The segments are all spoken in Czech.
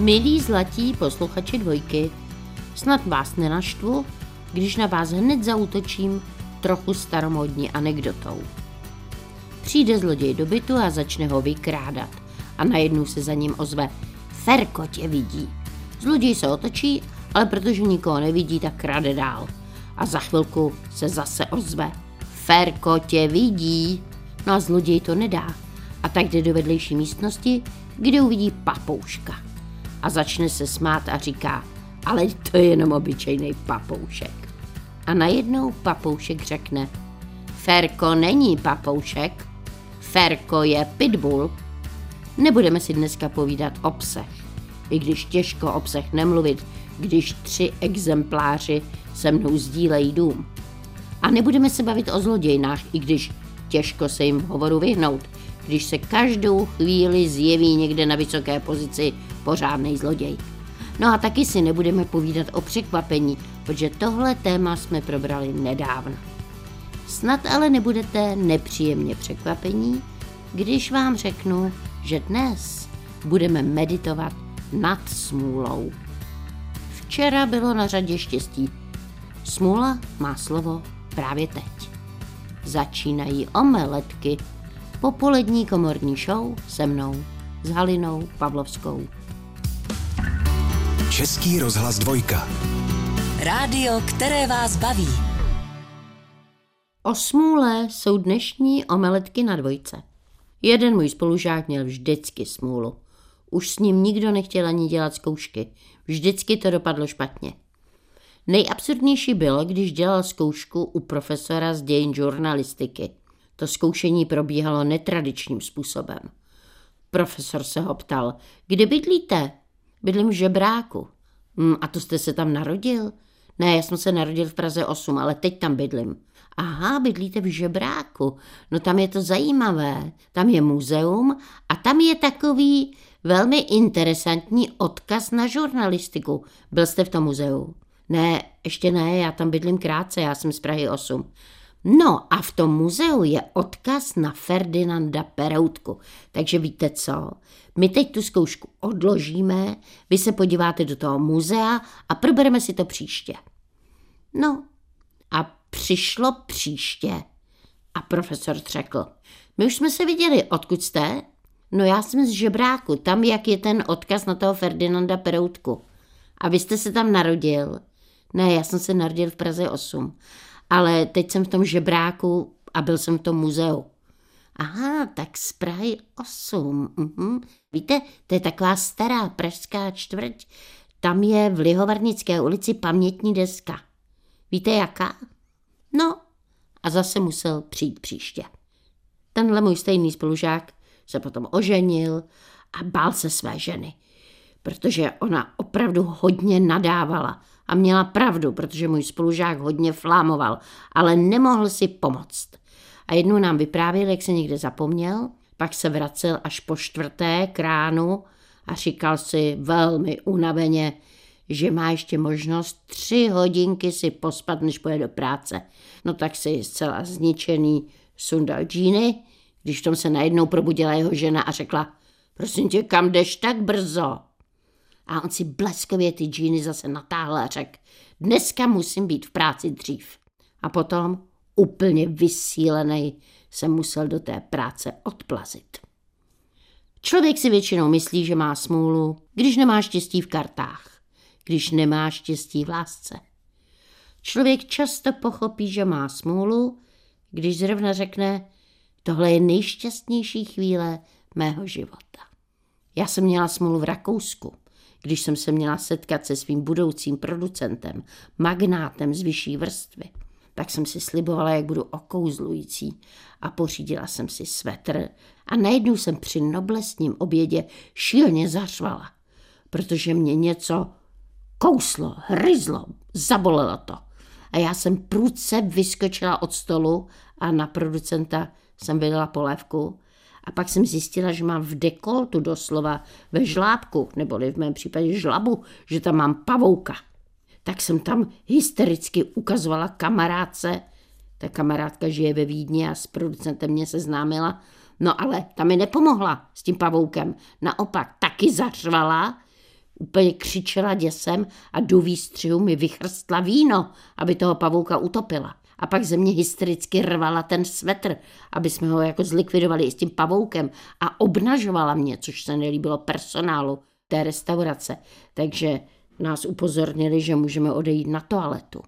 Milí zlatí posluchači dvojky, snad vás nenaštvu, když na vás hned zaútočím trochu staromódní anekdotou. Přijde zloděj do bytu a začne ho vykrádat a najednou se za ním ozve: Ferko tě vidí. Zloděj se otočí, ale protože nikoho nevidí, tak krade dál. A za chvilku se zase ozve: Ferko tě vidí. No a zloděj to nedá. A tak jde do vedlejší místnosti, kde uvidí papouška. A začne se smát a říká: ale to je jenom obyčejný papoušek. A najednou papoušek řekne: Ferko není papoušek, Ferko je pitbull. Nebudeme si dneska povídat o psech. I když těžko o psech nemluvit, když 3 exempláři se mnou sdílejí dům. A nebudeme se bavit o zlodějnách, i když těžko se jim v hovoru vyhnout, když se každou chvíli zjeví někde na vysoké pozici pořádnej zloděj. No a taky si nebudeme povídat o překvapení, protože tohle téma jsme probrali nedávno. Snad ale nebudete nepříjemně překvapení, když vám řeknu, že dnes budeme meditovat nad smůlou. Včera bylo na řadě štěstí. Smůla má slovo právě teď. Začínají Omeletky, popolední komorní show se mnou, s Halinou Pawlowskou. Český rozhlas dvojka. Rádio, které vás baví. O smůle jsou dnešní Omeletky na dvojce. Jeden můj spolužák měl vždycky smůlu. Už s ním nikdo nechtěl ani dělat zkoušky. Vždycky to dopadlo špatně. Nejabsurdnější bylo, když dělal zkoušku u profesora z dějin žurnalistiky. To zkoušení probíhalo netradičním způsobem. Profesor se ho ptal: kde bydlíte? Bydlím v Žebráku. A to jste se tam narodil? Ne, já jsem se narodil v Praze 8, ale teď tam bydlím. Aha, bydlíte v Žebráku. No tam je to zajímavé. Tam je muzeum a tam je takový velmi interesantní odkaz na žurnalistiku. Byl jste v tom muzeu? Ne, ještě ne, já tam bydlím krátce, já jsem z Prahy 8. No a v tom muzeu je odkaz na Ferdinanda Peroutku. Takže víte co? My teď tu zkoušku odložíme, vy se podíváte do toho muzea a probereme si to příště. No a přišlo příště a profesor řekl: my už jsme se viděli, odkud jste? No já jsem z Žebráku, tam jak je ten odkaz na toho Ferdinanda Peroutku. A vy jste se tam narodil? Ne, já jsem se narodil v Praze 8, ale teď jsem v tom Žebráku a byl jsem v tom muzeu. Aha, tak z Prahy 8. Víte, to je taková stará pražská čtvrť. Tam je v Lihovarnické ulici pamětní deska. Víte jaká? No a zase musel přijít příště. Tenhle můj stejný spolužák se potom oženil a bál se své ženy, protože ona opravdu hodně nadávala. A měla pravdu, protože můj spolužák hodně flámoval, ale nemohl si pomoct. A jednou nám vyprávěl, jak se někde zapomněl, pak se vracel až po 4. k ránu a říkal si velmi unaveně, že má ještě možnost 3 hodinky si pospat, než pojede do práce. No tak si zcela zničený sundal džíny, když v tom se najednou probudila jeho žena a řekla: prosím tě, kam jdeš tak brzo? A on si bleskově ty džíny zase natáhl a řekl: dneska musím být v práci dřív. A potom úplně vysílený se musel do té práce odplazit. Člověk si většinou myslí, že má smůlu, když nemá štěstí v kartách, když nemá štěstí v lásce. Člověk často pochopí, že má smůlu, když zrovna řekne: tohle je nejšťastnější chvíle mého života. Já jsem měla smůlu v Rakousku, když jsem se měla setkat se svým budoucím producentem, magnátem z vyšší vrstvy. Tak jsem si slibovala, jak budu okouzlující, a pořídila jsem si svetr a najednou jsem při noblesním obědě šíleně zařvala, protože mě něco kouslo, hryzlo, zabolelo to. A já jsem prudce vyskočila od stolu a na producenta jsem vylila polévku. A pak jsem zjistila, že mám v dekoltu doslova ve žlábku, neboli v mém případě žlabu, že tam mám pavouka. Tak jsem tam hystericky ukazovala kamarádce. Ta kamarádka žije ve Vídni a s producentem mě seznámila. No ale ta mi nepomohla s tím pavoukem. Naopak taky zařvala, Úplně křičela děsem a do výstřihu mi vychrstla víno, aby toho pavouka utopila. A pak ze mě hystericky rvala ten svetr, aby jsme ho jako zlikvidovali i s tím pavoukem, a obnažovala mě, což se nelíbilo personálu té restaurace. Takže nás upozornili, že můžeme odejít na toaletu.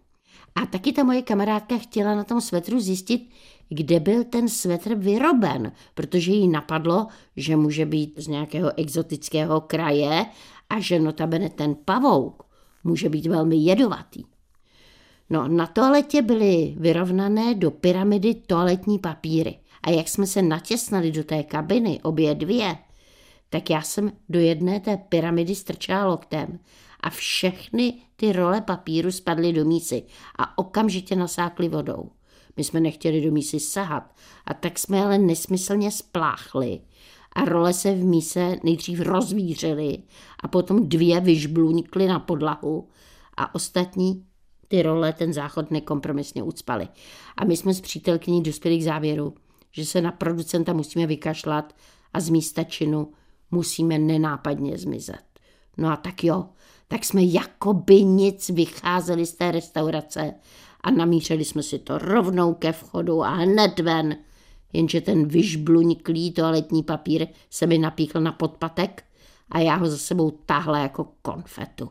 A taky ta moje kamarádka chtěla na tom svetru zjistit, kde byl ten svetr vyroben, protože jí napadlo, že může být z nějakého exotického kraje a že notabene ten pavouk může být velmi jedovatý. No, na toaletě byly vyrovnané do pyramidy toaletní papíry. A jak jsme se natěsnali do té kabiny, obě dvě, tak já jsem do jedné té pyramidy strčela loktem a všechny ty role papíru spadly do mísy a okamžitě nasákly vodou. My jsme nechtěli do mísy sahat, a tak jsme ale nesmyslně spláchli a role se v míse nejdřív rozvířily a potom dvě vyžblunikly na podlahu a ostatní ty role ten záchod nekompromisně ucpaly. A my jsme s přítelkyní dospěli k závěru, že se na producenta musíme vykašlat a z místa činu musíme nenápadně zmizet. No a tak jo, tak jsme jako by nic vycházeli z té restaurace a namířili jsme si to rovnou ke vchodu a hned ven. Jenže ten vyžbluňklý toaletní papír se mi napíchl na podpatek a já ho za sebou táhla jako konfetu.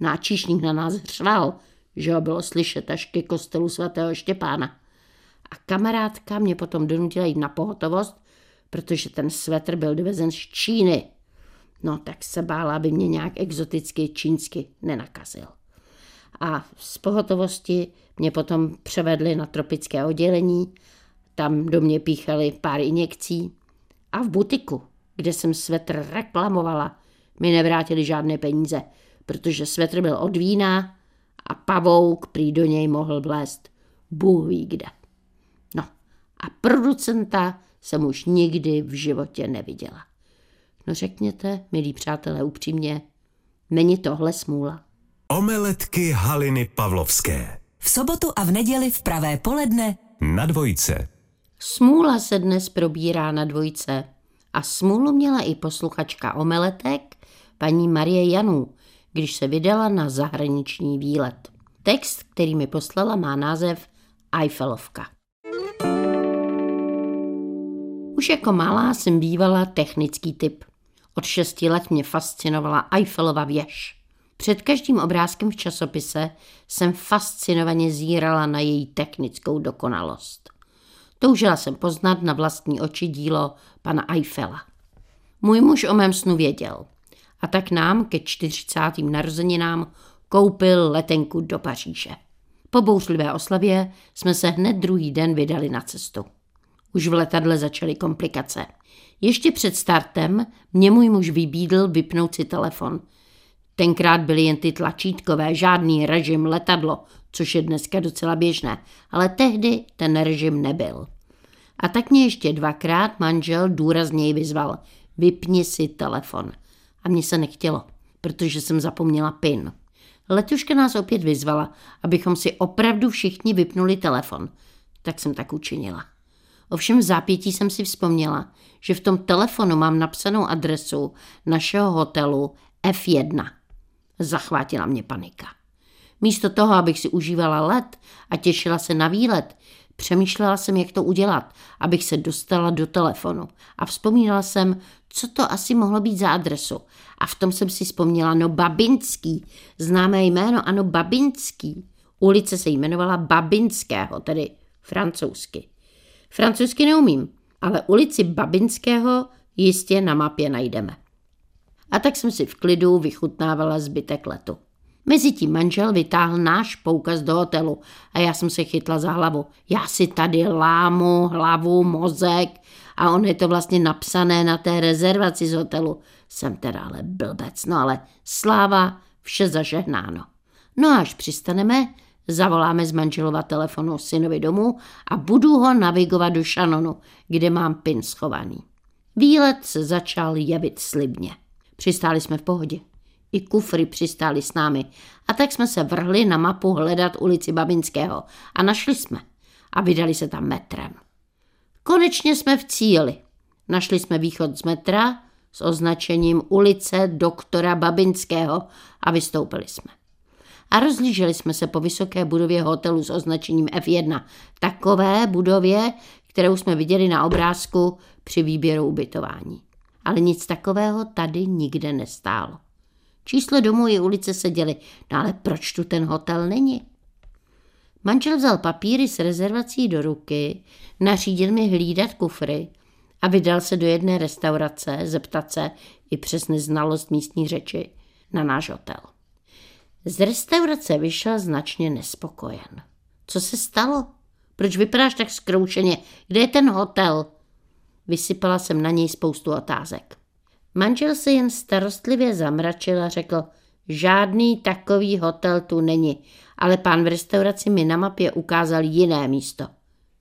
No a číšník na nás hřval, že ho bylo slyšet až ke kostelu svatého Štěpána. A kamarádka mě potom donutila jít na pohotovost, protože ten svetr byl dovezen z Číny. No tak se bála, aby mě nějak exoticky čínsky nenakazil. A z pohotovosti mě potom převedli na tropické oddělení, tam do mě píchali pár injekcí a v butiku, kde jsem svetr reklamovala, mi nevrátili žádné peníze, protože svetr byl od vína a pavouk prý do něj mohl vlézt bůh ví kde. No a producenta jsem už nikdy v životě neviděla. No řekněte, milí přátelé, upřímně, není tohle smůla? Omeletky Haliny Pawlowské. V sobotu a v neděli v pravé poledne na Dvojce. Smůla se dnes probírá na Dvojce a smůlu měla i posluchačka omeletek paní Marie Janů, když se vydala na zahraniční výlet. Text, který mi poslala, má název Eiffelovka. Už jako malá jsem bývala technický typ. Od 6 let mě fascinovala Eiffelova věž. Před každým obrázkem v časopise jsem fascinovaně zírala na její technickou dokonalost. Toužila jsem poznat na vlastní oči dílo pana Eiffela. Můj muž o mém snu věděl. A tak nám ke 40. narozeninám koupil letenku do Paříže. Po bouřlivé oslavě jsme se hned druhý den vydali na cestu. Už v letadle začaly komplikace. Ještě před startem mě můj muž vybídl vypnout si telefon. Tenkrát byly jen ty tlačítkové, žádný režim letadlo, což je dneska docela běžné, ale tehdy ten režim nebyl. A tak mě ještě 2krát manžel důrazněji vyzval: vypni si telefon. A mně se nechtělo, protože jsem zapomněla PIN. Letuška nás opět vyzvala, abychom si opravdu všichni vypnuli telefon. Tak jsem tak učinila. Ovšem v zápětí jsem si vzpomněla, že v tom telefonu mám napsanou adresu našeho hotelu F1. Zachvátila mě panika. Místo toho, abych si užívala let a těšila se na výlet, přemýšlela jsem, jak to udělat, abych se dostala do telefonu. A vzpomínala jsem, co to asi mohlo být za adresu. A v tom jsem si vzpomněla, no Babinský, známé jméno, ano Babinský. Ulice se jmenovala Babinského, tedy francouzsky. Francouzsky neumím, ale ulici Babinského jistě na mapě najdeme. A tak jsem si v klidu vychutnávala zbytek letu. Mezitím manžel vytáhl náš poukaz do hotelu a já jsem se chytla za hlavu. Já si tady lámu hlavu, mozek a on je to vlastně napsané na té rezervaci z hotelu. Jsem teda ale blbec, no ale sláva, vše zažehnáno. No až přistaneme, zavoláme z manželova telefonu synovi domů a budu ho navigovat do Shannonu, kde mám PIN schovaný. Výlet se začal jevit slibně. Přistáli jsme v pohodě. I kufry přistály s námi. A tak jsme se vrhli na mapu hledat ulici Babinského. A našli jsme. A vydali se tam metrem. Konečně jsme v cíli. Našli jsme východ z metra, s označením ulice doktora Babinského a vystoupili jsme. A rozlíželi jsme se po vysoké budově hotelu s označením F1, takové budově, kterou jsme viděli na obrázku při výběru ubytování. Ale nic takového tady nikde nestálo. Číslo domů i ulice se děly, no ale proč tu ten hotel není? Manžel vzal papíry s rezervací do ruky, nařídil mi hlídat kufry a vydal se do jedné restaurace zeptat se i přes neznalost místní řeči na náš hotel. Z restaurace vyšel značně nespokojen. Co se stalo? Proč vypadáš tak zkroušeně? Kde je ten hotel? Vysypala jsem na něj spoustu otázek. Manžel se jen starostlivě zamračil a řekl, žádný takový hotel tu není, ale pán v restauraci mi na mapě ukázal jiné místo.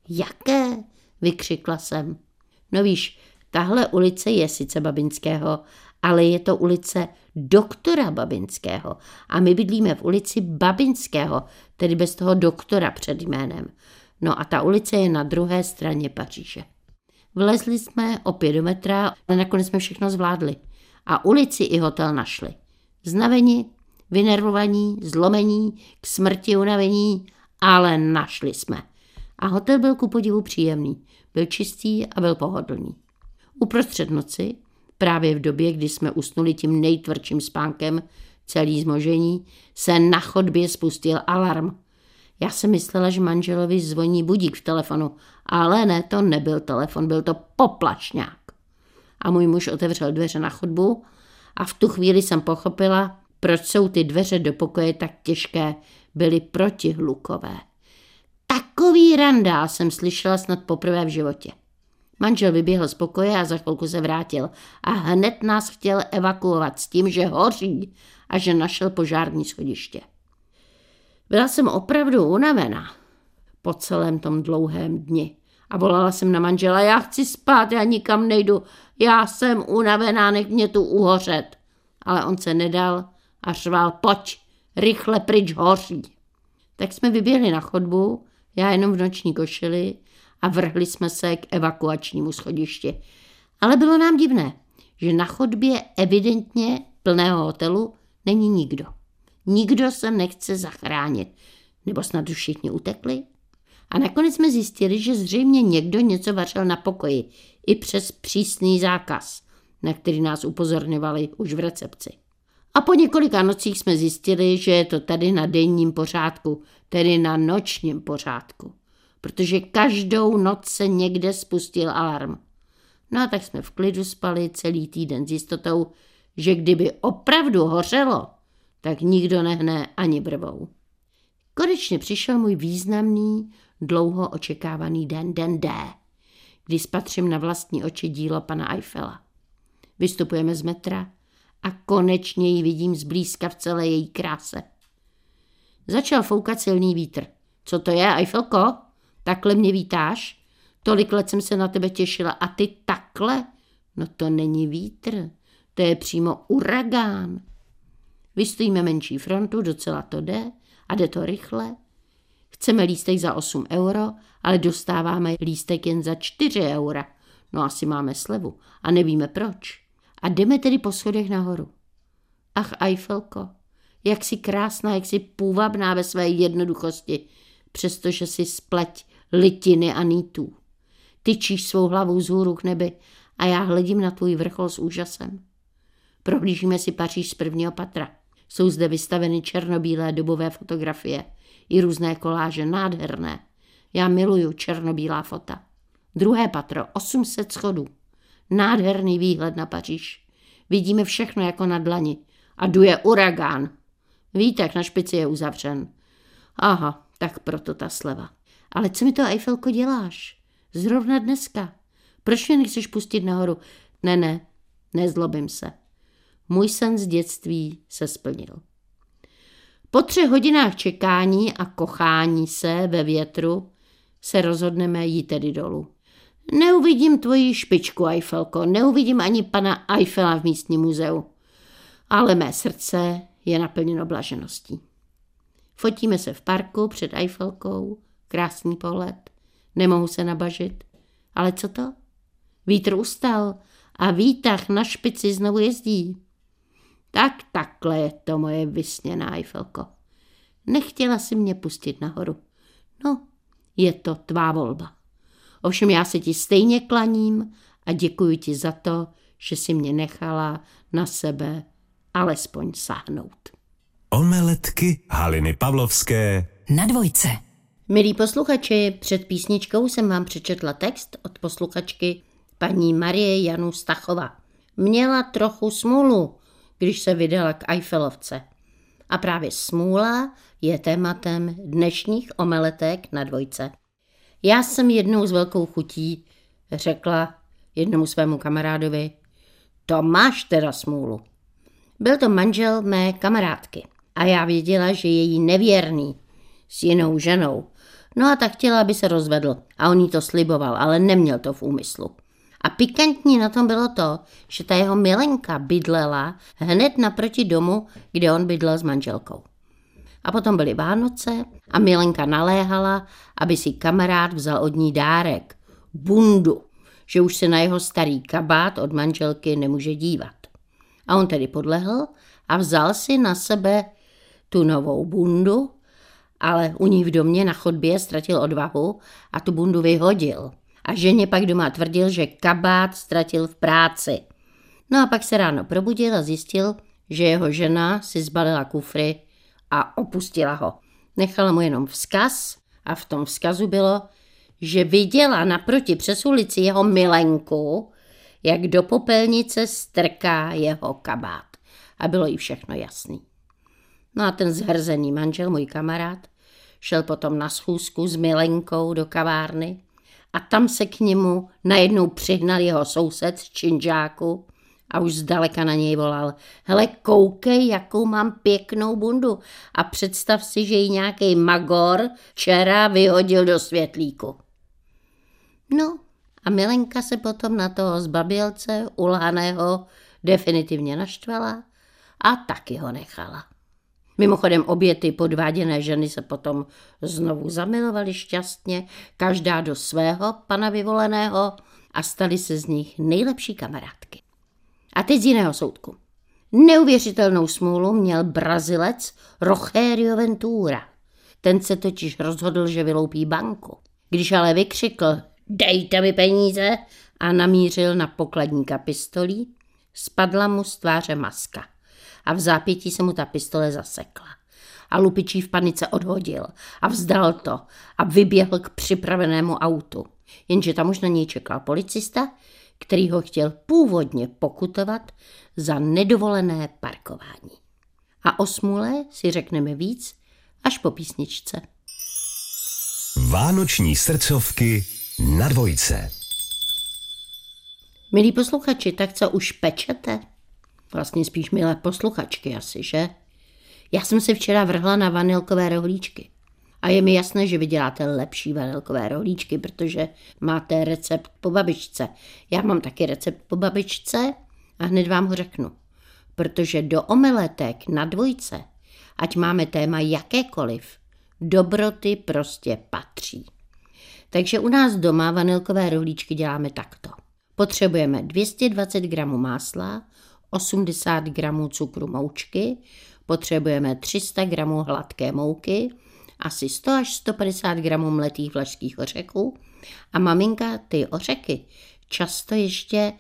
Jaké? Vykřikla jsem. No víš, tahle ulice je sice Babinského, ale je to ulice doktora Babinského a my bydlíme v ulici Babinského, tedy bez toho doktora před jménem. No a ta ulice je na druhé straně Paříže. Vlezli jsme o 5 metrů, ale nakonec jsme všechno zvládli. A ulici i hotel našli. Znavení, vynervovaní, zlomení, k smrti unavení, ale našli jsme. A hotel byl ku podivu příjemný. Byl čistý a byl pohodlný. Uprostřed noci, právě v době, kdy jsme usnuli tím nejtvrdším spánkem celý zmožení, se na chodbě spustil alarm. Já jsem myslela, že manželovi zvoní budík v telefonu, ale ne, to nebyl telefon, byl to poplačňák. A můj muž otevřel dveře na chodbu a v tu chvíli jsem pochopila, proč jsou ty dveře do pokoje tak těžké, byly protihlukové. Takový randál jsem slyšela snad poprvé v životě. Manžel vyběhl z pokoje a za chvilku se vrátil a hned nás chtěl evakuovat s tím, že hoří a že našel požární schodiště. Byla jsem opravdu unavená po celém tom dlouhém dni a volala jsem na manžela, já chci spát, já nikam nejdu, já jsem unavená, nech mě tu uhořet. Ale on se nedal a řval, pojď, rychle pryč, hoří. Tak jsme vyběhli na chodbu, já jenom v noční košili a vrhli jsme se k evakuačnímu schodišti. Ale bylo nám divné, že na chodbě evidentně plného hotelu není nikdo. Nikdo se nechce zachránit, nebo snad už všichni utekli. A nakonec jsme zjistili, že zřejmě někdo něco vařil na pokoji, i přes přísný zákaz, na který nás upozorňovali už v recepci. A po několika nocích jsme zjistili, že je to tady na denním pořádku, tedy na nočním pořádku, protože každou noc se někde spustil alarm. No a tak jsme v klidu spali celý týden s jistotou, že kdyby opravdu hořelo, tak nikdo nehne ani brvou. Konečně přišel můj významný, dlouho očekávaný den D, kdy spatřím na vlastní oči dílo pana Eiffela. Vystupujeme z metra a konečně ji vidím zblízka v celé její kráse. Začal foukat silný vítr. Co to je, Eiffelko? Takhle mě vítáš? Tolik let jsem se na tebe těšila a ty takhle? No to není vítr, to je přímo uragán. Vystojíme menší frontu, docela to jde a jde to rychle. Chceme lístek za 8 €, ale dostáváme lístek jen za 4 €. No asi máme slevu a nevíme proč. A jdeme tedy po schodech nahoru. Ach, Eiffelko, jak jsi krásná, jak jsi půvabná ve své jednoduchosti, přestože si spleť litiny a nítů. Tyčíš svou hlavou vzhůru k nebi a já hledím na tvůj vrchol s úžasem. Prohlížíme si Paříž z prvního patra. Jsou zde vystaveny černobílé dobové fotografie i různé koláže, nádherné. Já miluju černobílá fota. 2. patro, 800 schodů. Nádherný výhled na Paříž. Vidíme všechno jako na dlani. A duje uragán. Výtek na špici je uzavřen. Aha, tak proto ta sleva. Ale co mi to, Eiffelko, děláš? Zrovna dneska. Proč mě nechceš pustit nahoru? Ne, nezlobím se. Můj sen z dětství se splnil. Po 3 hodinách čekání a kochání se ve větru se rozhodneme jít tedy dolů. Neuvidím tvoji špičku, Eiffelko, neuvidím ani pana Eiffela v místním muzeu, ale mé srdce je naplněno blažeností. Fotíme se v parku před Eiffelkou, krásný pohled, nemohu se nabažit, ale co to? Vítr ustal a výtah na špici znovu jezdí. Tak takhle je to moje vysněná Eiffelko. Nechtěla si mě pustit nahoru. No, je to tvá volba. Ovšem já se ti stejně klaním a děkuji ti za to, že si mě nechala na sebe alespoň sáhnout. Omeletky Haliny Pawlowské na dvojce. Milí posluchači, před písničkou jsem vám přečetla text od posluchačky paní Marie Janů Stachova. Měla trochu smůlu, když se vydala k Eiffelovce. A právě smůla je tématem dnešních omeletek na dvojce. Já jsem jednou s velkou chutí řekla jednomu svému kamarádovi, to máš teda smůlu. Byl to manžel mé kamarádky a já věděla, že je jí nevěrný s jinou ženou. No a tak chtěla, aby se rozvedl a on jí to sliboval, ale neměl to v úmyslu. A pikantní na tom bylo to, že ta jeho milenka bydlela hned naproti domu, kde on bydlel s manželkou. A potom byly Vánoce a milenka naléhala, aby si kamarád vzal od ní dárek, bundu, že už se na jeho starý kabát od manželky nemůže dívat. A on tedy podlehl a vzal si na sebe tu novou bundu, ale u ní v domě na chodbě ztratil odvahu a tu bundu vyhodil. A ženě pak doma tvrdil, že kabát ztratil v práci. No a pak se ráno probudil a zjistil, že jeho žena si zbalila kufry a opustila ho. Nechala mu jenom vzkaz a v tom vzkazu bylo, že viděla naproti přes ulici jeho milenku, jak do popelnice strká jeho kabát. A bylo jí všechno jasný. No a ten zhrzený manžel, můj kamarád, šel potom na schůzku s milenkou do kavárny a tam se k němu najednou přihnal jeho soused z činžáku a už zdaleka na něj volal, hele, koukej, jakou mám pěknou bundu a představ si, že ji nějaký magor včera vyhodil do světlíku. No a milenka se potom na toho zbabělce ulhaného definitivně naštvala a taky ho nechala. Mimochodem obě ty podváděné ženy se potom znovu zamilovaly šťastně, každá do svého pana vyvoleného a staly se z nich nejlepší kamarádky. A teď z jiného soudku. Neuvěřitelnou smůlu měl Brazilec Rocherio Ventura. Ten se totiž rozhodl, že vyloupí banku. Když ale vykřikl, dejte mi peníze, a namířil na pokladníka pistolí, spadla mu z tváře maska. A v zápětí se mu ta pistole zasekla. A lupičí v panice odhodil a vzdal to a vyběhl k připravenému autu. Jenže tam už na něj čekal policista, který ho chtěl původně pokutovat za nedovolené parkování. A o smůle si řekneme víc až po písničce. Vánoční srdcovky na dvojce. Milí posluchači, tak co už pečete? Vlastně spíš milé posluchačky asi, že? Já jsem se včera vrhla na vanilkové rohlíčky. A je mi jasné, že vy děláte lepší vanilkové rohlíčky, protože máte recept po babičce. Já mám taky recept po babičce a hned vám ho řeknu. Protože do omeletek na dvojce, ať máme téma jakékoliv, dobroty prostě patří. Takže u nás doma vanilkové rohlíčky děláme takto. Potřebujeme 220 gramů másla, 80 gramů cukru moučky, potřebujeme 300 gramů hladké mouky, asi 100 až 150 gramů mletých vlašských ořechů a maminka ty ořechy často ještě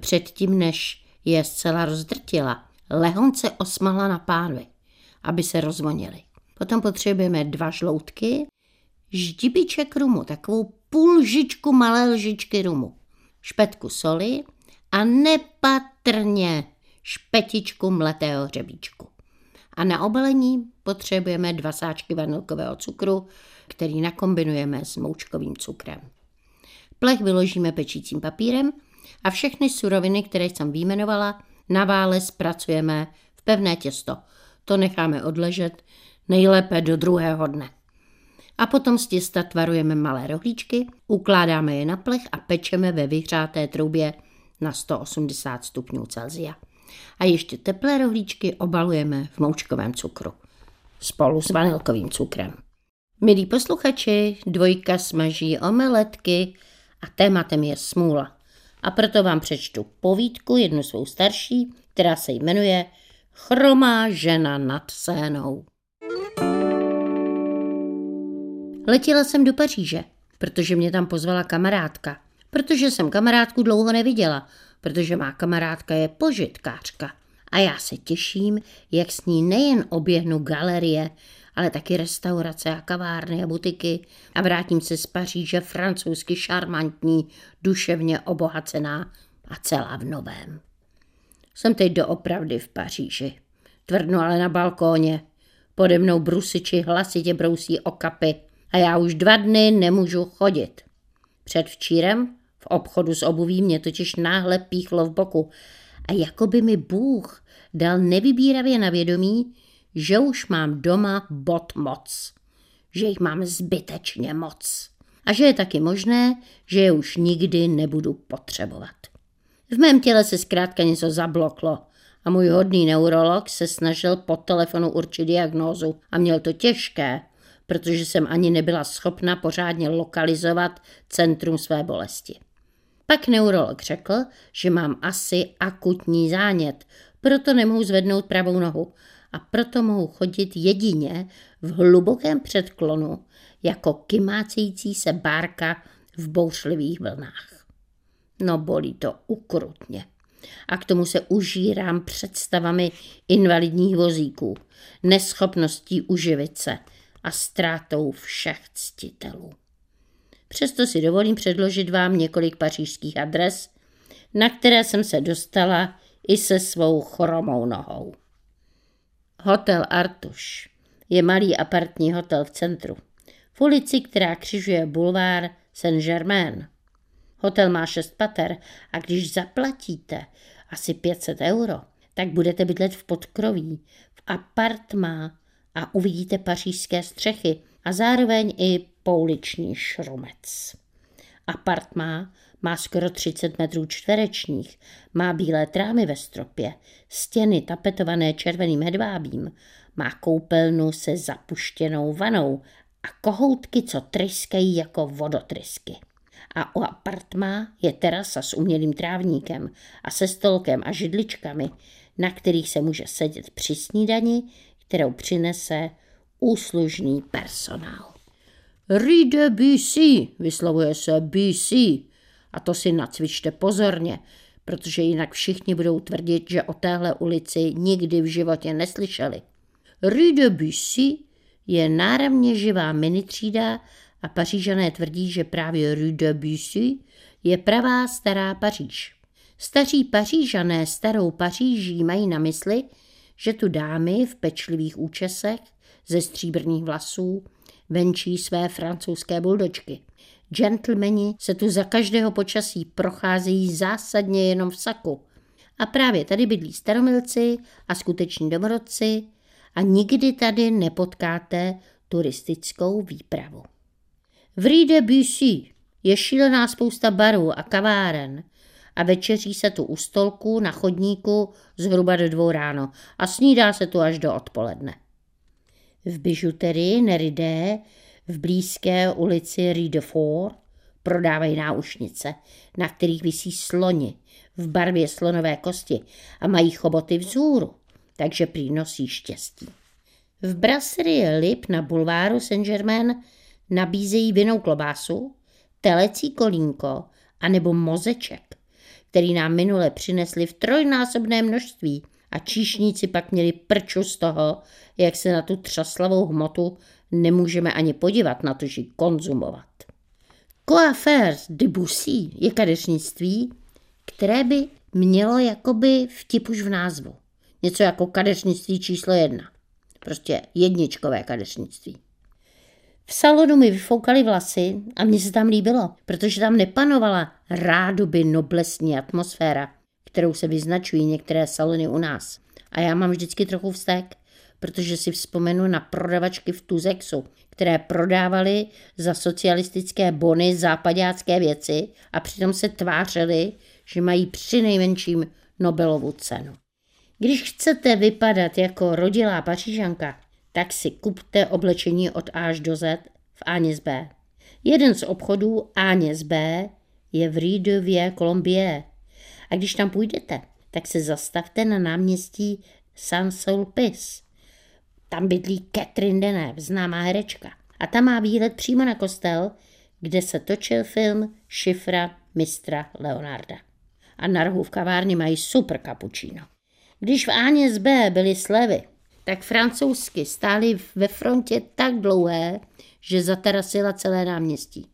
předtím, než je zcela rozdrtila, lehonce osmala na pánvi, aby se rozvonily. Potom potřebujeme 2 žloutky, ždíbíček rumu, takovou půl lžičku malé lžičky rumu, špetku soli a nepatrně špetičku mletého hřebíčku. A na obalení potřebujeme 2 sáčky vanilkového cukru, který nakombinujeme s moučkovým cukrem. Plech vyložíme pečícím papírem a všechny suroviny, které jsem vyjmenovala, na vále zpracujeme v pevné těsto. To necháme odležet nejlépe do druhého dne. A potom z těsta tvarujeme malé rohlíčky, ukládáme je na plech a pečeme ve vyhřáté troubě na 180 stupňů Celsia. A ještě teplé rohlíčky obalujeme v moučkovém cukru spolu s vanilkovým cukrem. Milí posluchači, dvojka smaží omeletky a tématem je smůla. A proto vám přečtu povídku, jednu svou starší, která se jmenuje Chromá žena nad Sénou. Letěla jsem do Paříže, protože mě tam pozvala kamarádka. Protože jsem kamarádku dlouho neviděla, protože má kamarádka je požitkářka. A já se těším, jak s ní nejen oběhnu galerie, ale taky restaurace a kavárny a butiky a vrátím se z Paříže francouzsky šarmantní, duševně obohacená a celá v novém. Jsem teď doopravdy v Paříži. Tvrdnu ale na balkóně. Pode mnou brusiči hlasitě brousí okapy a já už 2 dny nemůžu chodit. Předvčírem v obchodu s obuví mě totiž náhle píchlo v boku a jako by mi Bůh dal nevybíravě na vědomí, že už mám doma bot moc, že jich mám zbytečně moc a že je taky možné, že je už nikdy nebudu potřebovat. V mém těle se zkrátka něco zabloklo a můj hodný neurolog se snažil po telefonu určit diagnózu a měl to těžké, protože jsem ani nebyla schopna pořádně lokalizovat centrum své bolesti. Pak neurolog řekl, že mám asi akutní zánět, proto nemohu zvednout pravou nohu a proto mohu chodit jedině v hlubokém předklonu jako kymácející se bárka v bouřlivých vlnách. No bolí to ukrutně. A k tomu se užírám představami invalidních vozíků, neschopností uživit se a ztrátou všech ctitelů. Přesto si dovolím předložit vám několik pařížských adres, na které jsem se dostala i se svou chromou nohou. Hotel Artus je malý apartní hotel v centru, v ulici, která křižuje bulvár Saint-Germain. Hotel má 6 pater a když zaplatíte asi 500 €, tak budete bydlet v podkroví, v apartmá a uvidíte pařížské střechy a zároveň i pouliční šrumec. Apartmá má skoro 30 metrů čtverečních, má bílé trámy ve stropě, stěny tapetované červeným hedvábím, má koupelnu se zapuštěnou vanou a kohoutky, co tryskají jako vodotrysky. A u apartmá je terasa s umělým trávníkem a se stolkem a židličkami, na kterých se může sedět při snídani, kterou přinese úslužný personál. Rue de Buci, vyslovuje se Buci, a to si nacvičte pozorně, protože jinak všichni budou tvrdit, že o téhle ulici nikdy v životě neslyšeli. Rue de Buci je náramně živá minitřída a Pařížané tvrdí, že právě Rue de Buci je pravá stará Paříž. Staří Pařížané starou Paříží mají na mysli, že tu dámy v pečlivých účesech ze stříbrných vlasů venčí své francouzské buldočky. Gentlemani se tu za každého počasí procházejí zásadně jenom v saku. A právě tady bydlí staromilci a skuteční domorodci a nikdy tady nepotkáte turistickou výpravu. V Rue de Buci je šílená spousta barů a kaváren a večeří se tu u stolku na chodníku zhruba do 2 ráno a snídá se tu až do odpoledne. V bižuterii Neridé v blízké ulici Rue de Four prodávají náušnice, na kterých visí sloni v barvě slonové kosti a mají choboty vzhůru, takže přinosí štěstí. V Brasserie Lip na bulváru Saint-Germain nabízejí vinnou klobásu, telecí kolínko anebo mozeček, který nám minule přinesli v 3násobném množství a číšníci pak měli prču z toho, jak se na tu třaslavou hmotu nemůžeme ani podívat, na to, že ji konzumovat. Coiffeur de Buci je kadeřnictví, které by mělo jakoby vtip už v názvu. Něco jako kadeřnictví číslo 1. Prostě jedničkové kadeřnictví. V salonu mi vyfoukali vlasy a mně se tam líbilo, protože tam nepanovala rádoby noblesní atmosféra, kterou se vyznačují některé salony u nás. A já mám vždycky trochu vztek, protože si vzpomenu na prodavačky v Tuzexu, které prodávaly za socialistické bony zápaďácké věci a přitom se tvářily, že mají přinejmenším Nobelovu cenu. Když chcete vypadat jako rodilá Pařížanka, tak si kupte oblečení od A až do Z v Agnès B. Jeden z obchodů Agnès B je v Rue de Four. A když tam půjdete, tak se zastavte na náměstí Saint-Sulpice. Tam bydlí Catherine Deneuve, známá herečka. A tam má výhled přímo na kostel, kde se točil film Šifra mistra Leonarda. A na rohu v kavárně mají super kapučíno. Když v Agnès B byly slevy, tak francouzsky stály ve frontě tak dlouhé, že zatarasila celé náměstí.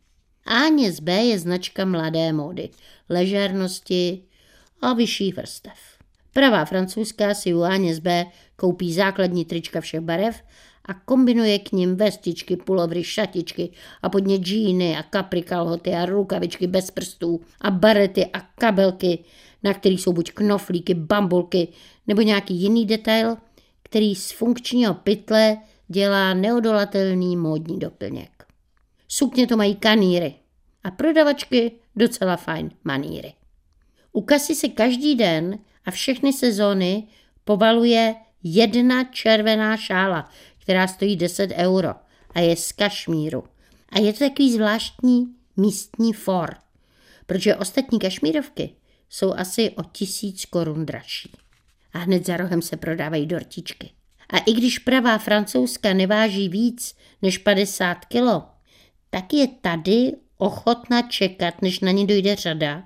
Agnès B je značka mladé módy, ležernosti a vyšších vrstev. Pravá francouzská si u Agnès B koupí základní trička všech barev a kombinuje k nim vestičky, pulovry, šatičky a pod ně džíny a kapry, kalhoty a rukavičky bez prstů a barety a kabelky, na kterých jsou buď knoflíky, bambulky nebo nějaký jiný detail, který z funkčního pytle dělá neodolatelný módní doplněk. Sukně to mají kanýry a prodavačky docela fajn manýry. U kasy se každý den a všechny sezóny povaluje jedna červená šála, která stojí 10 € a je z kašmíru. A je to takový zvláštní místní for, protože ostatní kašmírovky jsou asi o 1000 korun dražší. A hned za rohem se prodávají dortičky. A i když pravá francouzka neváží víc než 50 kilo, tak je tady ochotna čekat, než na ně dojde řada,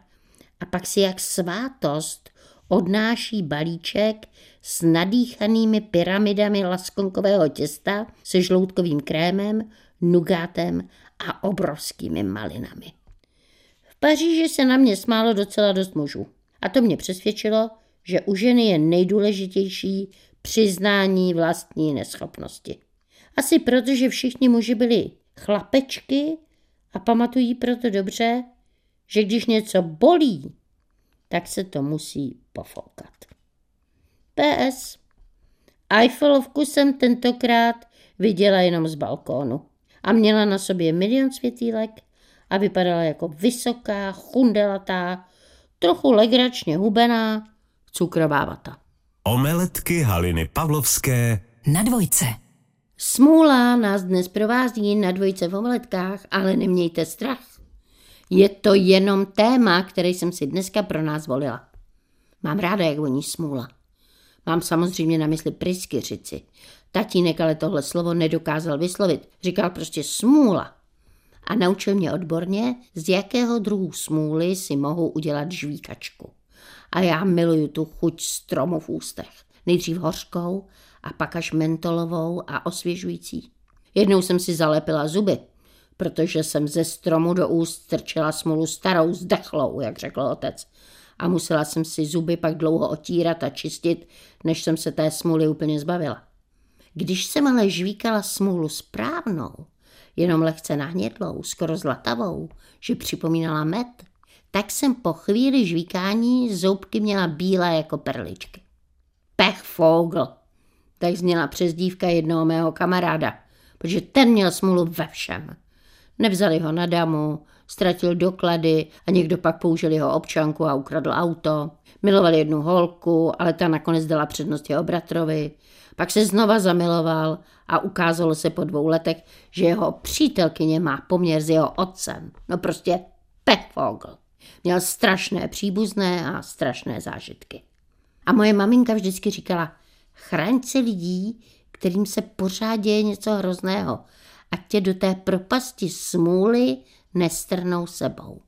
a pak si jak svátost odnáší balíček s nadýchanými pyramidami laskonkového těsta se žloutkovým krémem, nugátem a obrovskými malinami. V Paříži se na mě smálo docela dost mužů. A to mě přesvědčilo, že u ženy je nejdůležitější přiznání vlastní neschopnosti. Asi proto, že všichni muži byli chlapečky a pamatují proto dobře, že když něco bolí, tak se to musí pofoukat. PS. Eiffelovku jsem tentokrát viděla jenom z balkónu a měla na sobě 1 000 000 světýlek a vypadala jako vysoká, chundelatá, trochu legračně hubená cukrová vata. Omeletky Haliny Pawlowské na dvojce. Smůla nás dnes provází na dvojce v omeletkách, ale nemějte strach. Je to jenom téma, které jsem si dneska pro nás volila. Mám ráda, jak voní smůla. Mám samozřejmě na mysli pryskyřici. Tatínek ale tohle slovo nedokázal vyslovit. Říkal prostě smůla. A naučil mě odborně, z jakého druhu smůly si mohu udělat žvíkačku. A já miluju tu chuť stromu v ústech. Nejdřív hořkou a pak až mentolovou a osvěžující. Jednou jsem si zalepila zuby, protože jsem ze stromu do úst strčela smůlu starou zdechlou, jak řekl otec. A musela jsem si zuby pak dlouho otírat a čistit, než jsem se té smůly úplně zbavila. Když jsem ale žvíkala smůlu správnou, jenom lehce nahnědlou, skoro zlatavou, že připomínala med, tak jsem po chvíli žvíkání zoubky měla bílé jako perličky. Pechvogl, tak zněla přezdívka jednoho mého kamaráda, protože ten měl smůlu ve všem. Nevzali ho na damu, ztratil doklady a někdo pak použil jeho občanku a ukradl auto. Miloval jednu holku, ale ta nakonec dala přednost jeho bratrovi. Pak se znova zamiloval a ukázalo se po 2 letech, že jeho přítelkyně má poměr s jeho otcem. No prostě pechvogl. Měl strašné příbuzné a strašné zážitky. A moje maminka vždycky říkala, chraň se lidí, kterým se pořád děje něco hrozného, ať tě do té propasti smůly nestrhnou sebou.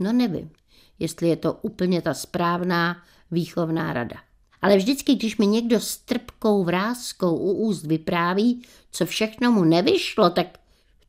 No nevím, jestli je to úplně ta správná výchovná rada. Ale vždycky, když mi někdo s trpkou vráskou u úst vypráví, co všechno mu nevyšlo,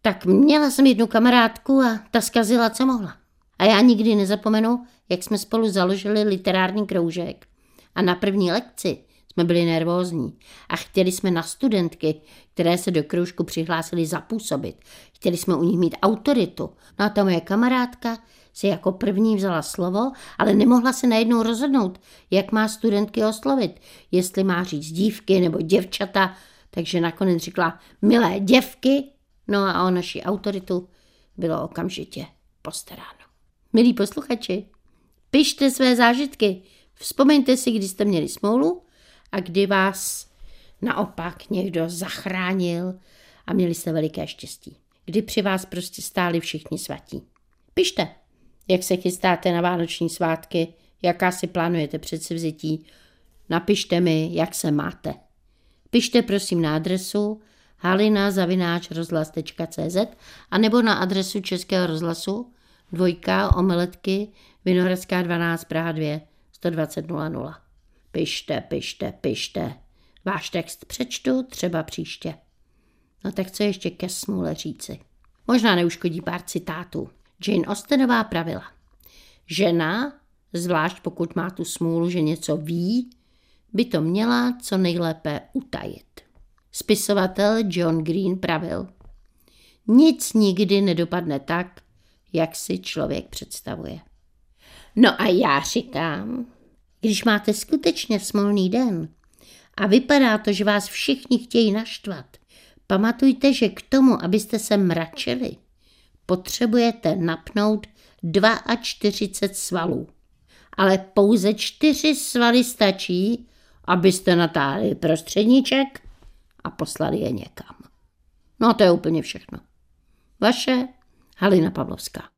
tak měla jsem jednu kamarádku a ta zkazila, co mohla. A já nikdy nezapomenu, jak jsme spolu založili literární kroužek. A na první lekci jsme byli nervózní a chtěli jsme na studentky, které se do kroužku přihlásili, zapůsobit. Chtěli jsme u nich mít autoritu. No a ta moje kamarádka si jako první vzala slovo, ale nemohla se najednou rozhodnout, jak má studentky oslovit. Jestli má říct dívky nebo děvčata, takže nakonec řekla milé děvky. No a o naši autoritu bylo okamžitě postaráno. Milí posluchači, pište své zážitky, vzpomeňte si, kdy jste měli smůlu a kdy vás naopak někdo zachránil a měli jste veliké štěstí, kdy při vás prostě stáli všichni svatí. Pište, Jak se chystáte na vánoční svátky? Jaká si plánujete předsevzetí? Napište mi, jak se máte. Pište prosím na adresu halina@rozhlas.cz a nebo na adresu Českého rozhlasu 2 Omeletky, Vinohradská 12, Praha 2, 120 00. Pište, pište, pište. Váš text přečtu třeba příště. No tak co ještě ke smůle říci? Možná neuškodí pár citátů. Jane Austenová pravila. Žena, zvlášť pokud má tu smůlu, že něco ví, by to měla co nejlépe utajit. Spisovatel John Green pravil. Nic nikdy nedopadne tak, jak si člověk představuje. No a já říkám, když máte skutečně smolný den a vypadá to, že vás všichni chtějí naštvat, pamatujte, že k tomu, abyste se mračili, potřebujete napnout 42 svalů. Ale pouze 4 svaly stačí, abyste natáhli prostředníček a poslali je někam. No to je úplně všechno. Vaše Halina Pawlowská.